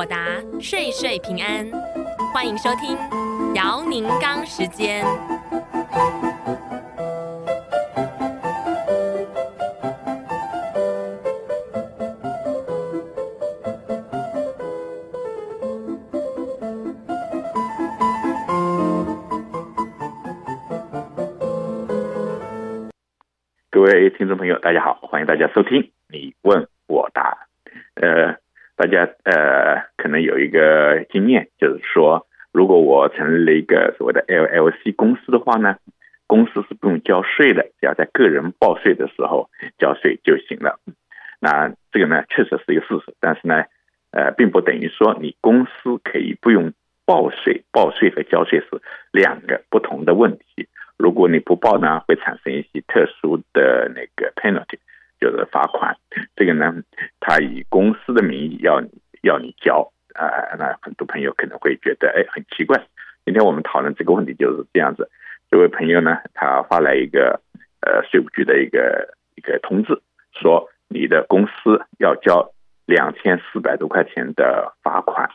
我答，岁岁平安。欢迎收听姚宁刚时间。各位听众朋友，大家好，欢迎大家收听你问我答。大家可能有一个经验，就是说，如果我成立了一个所谓的 LLC 公司的话呢，公司是不用交税的，只要在个人报税的时候交税就行了。那这个呢，确实是一个事实，但是呢，并不等于说你公司可以不用报税，报税和交税是两个不同的问题。如果你不报呢，会产生一些特殊的那个 penalty， 就是罚款。这个呢，他以公司的名义要你交那很多朋友可能会觉得很奇怪。今天我们讨论这个问题就是这样子。这位朋友呢，他发来一个税务局的一个通知，说你的公司要交2400多块钱的罚款。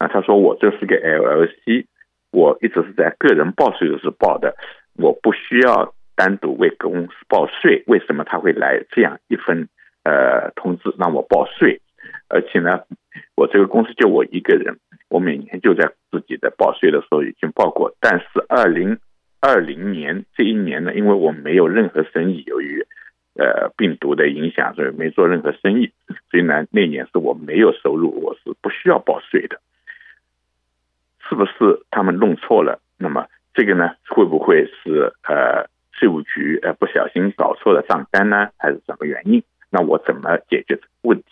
那他说我这是个 LLC， 我一直是在个人报税的时候报的。我不需要单独为公司报税，为什么他会来这样一份通知让我报税？而且呢，我这个公司就我一个人，我每年就在自己的报税的时候已经报过，但是2020年这一年呢，因为我没有任何生意，由于病毒的影响，所以没做任何生意，所以呢那年是我没有收入，我是不需要报税的。是不是他们弄错了？那么这个呢，会不会是税务局不小心搞错了账单呢，还是什么原因？那我怎么解决这个问题？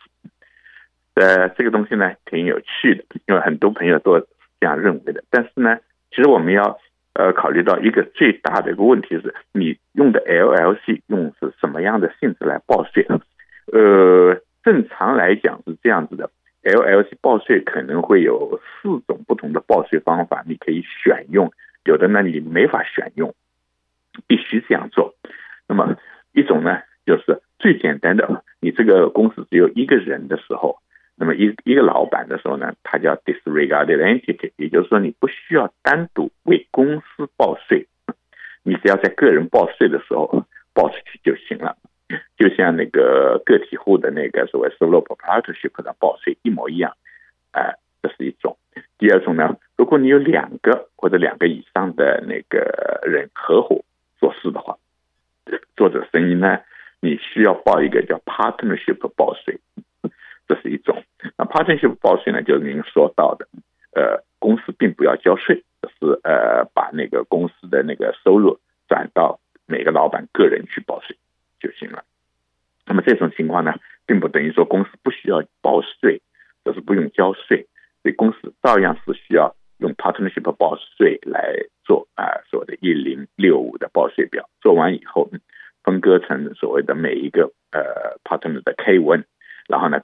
这个东西呢挺有趣的，因为很多朋友都这样认为的。但是呢，其实我们要考虑到一个最大的一个问题是，你用的 LLC 用是什么样的性质来报税？正常来讲是这样子的。LLC 报税可能会有4种不同的报税方法，你可以选用。有的呢你没法选用，必须这样做。那么一种呢，就是最简单的，你这个公司只有一个人的时候，那么一个老板的时候呢，它叫 disregarded entity， 也就是说你不需要单独为公司报税，你只要在个人报税的时候报出去就行了，就像那个个体户的那个所谓 sole proprietorship 的报税一模一样。这是一种。第二种呢，如果你有2个或者2个以上的那个人合伙做事的话，做这生意呢，你需要报一个叫 partnership 报税，这是一种。那 partnership 报税呢，就是您说到的，公司并不要交税，是把那个公司的那个收入转到每个老板个人去报税就行了。那么这种情况呢，并不等于说公司不需要报税，这是不用交税。所以公司照样是需要用 partnership 报税来做所谓的1065的报税表，做完以后分割成所谓的每一个partner 的 K 文，然后呢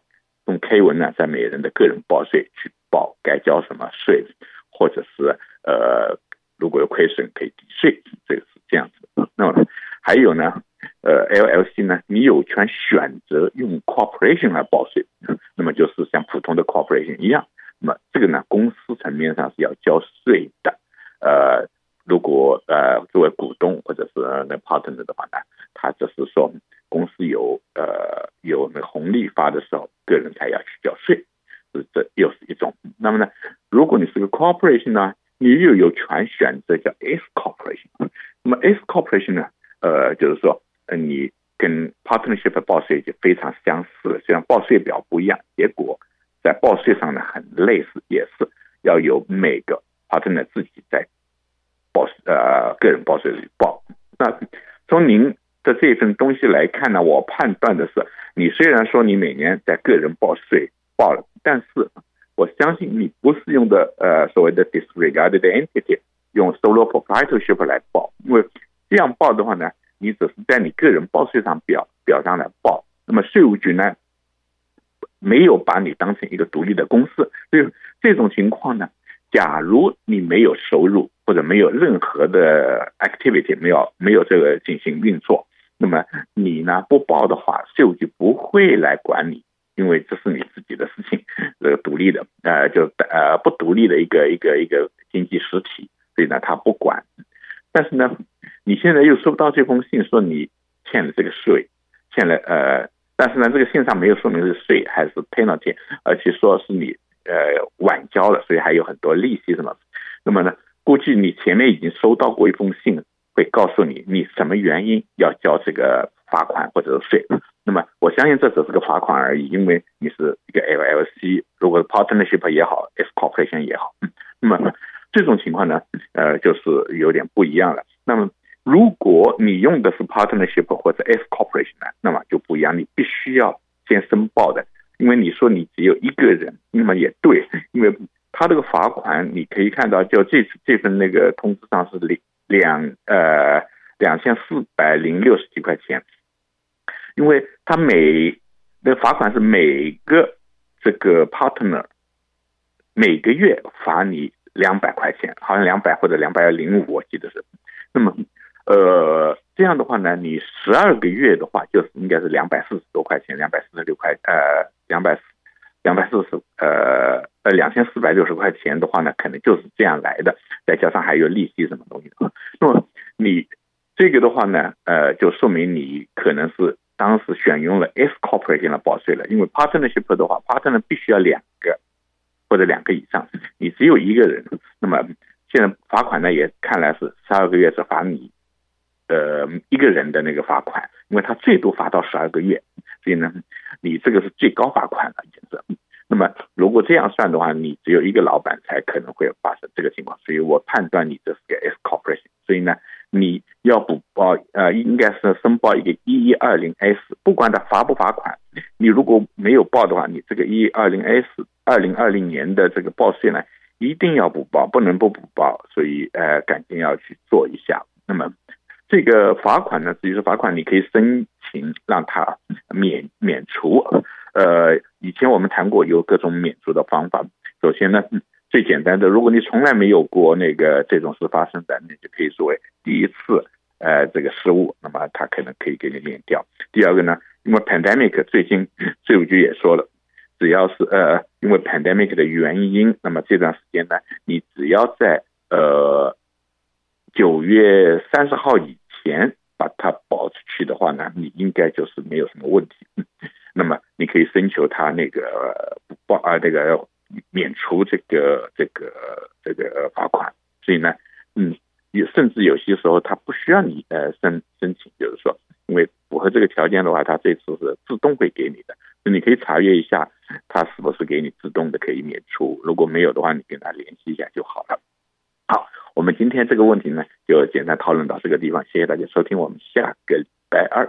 用 K 文呢在每人的个人报税去报该交什么税，或者是如果有亏损可以抵税，这个是这样子的。那么还有呢，LLC 呢，你有权选择用 corporation 来报税，那么就是像普通的 corporation 一样。那么这个呢，公司层面上是要交税的。如果作为股东或者是那 partner 的话呢，他就是说公司有那红利发的时候，个人才要去交税，这又是一种。那么呢，如果你是个 corporation 呢，你又有权选择叫 S corporation。那么 S corporation 呢，就是说你跟 partnership 报税就非常相似了，虽然报税表不一样，结果在报税上呢很类似，也是要由每个 partner 自己在个人报税里报。那从您的这份东西来看呢，我判断的是，你虽然说你每年在个人报税报了，但是我相信你不是用的所谓的 disregarded entity， 用 sole proprietorship 来报，因为这样报的话呢，你只是在你个人报税上表上来报，那么税务局呢没有把你当成一个独立的公司。所以这种情况呢，假如你没有收入或者没有任何的 activity， 没有这个进行运作，那么你呢不报的话，税务局不会来管你，因为这是你自己的事情，这个独立的不独立的一个经济实体，所以呢他不管。但是呢你现在又收不到这封信说你欠了这个税，欠了但是呢这个信上没有说明是税还是 penalty， 而且说是你晚交了，所以还有很多利息什么。那么呢估计你前面已经收到过一封信，会告诉你你什么原因要交这个罚款或者是税。那么我相信这只是个罚款而已，因为你是一个 LLC， 如果是 partnership 也好 S corporation 也好，那么这种情况呢就是有点不一样了。那么如果你用的是 partnership 或者 S corporation 呢，那么就不一样，你必须要先申报的。因为你说你只有一个人，那么也对，因为他这个罚款你可以看到，就这份那个通知上是2460几块钱，因为他那罚款是每个这个 partner 每个月罚你200块钱，好像200或者205我记得是。那么这样的话呢你12个月的话就是应该是240多块钱，246块2460块钱的话呢可能就是这样来的，再加上还有利息什么东西的。那么你这个的话呢就说明你可能是当时选用了 S corporation 来报税了，因为 partnership 的话 partner 必须要2个或者2个以上，你只有一个人，那么现在罚款呢也看来是12个月只罚你一个人的那个罚款，因为他最多罚到12个月，所以呢你这个是最高罚款了已经是。那么如果这样算的话，你只有一个老板才可能会发生这个情况，所以我判断你这是个 S corporation， 所以呢你要补报应该是申报一个 1120S， 不管他罚不罚款，你如果没有报的话，你这个 1120S 2020年的这个报税呢一定要补报，不能不补报，所以赶紧要去做一下。那么这个罚款呢，至于是罚款你可以申请让它免除。以前我们谈过有各种免除的方法。首先呢，最简单的，如果你从来没有过那个这种事发生的，你就可以作为第一次这个失误，那么它可能可以给你免掉。第二个呢，因为 pandemic 最近税务局也说了，只要是因为 pandemic 的原因，那么这段时间呢，你只要在9月30号以前把它报出去的话呢，你应该就是没有什么问题。那么你可以申求他那个免除这个罚款。所以呢，甚至有些时候他不需要你申请，就是说因为符合这个条件的话，他这次是自动会给你的，你可以查阅一下他是不是给你自动的可以免除，如果没有的话你跟他联系一下就好了。好，我们今天这个问题呢，就简单讨论到这个地方，谢谢大家收听，我们下个礼拜二。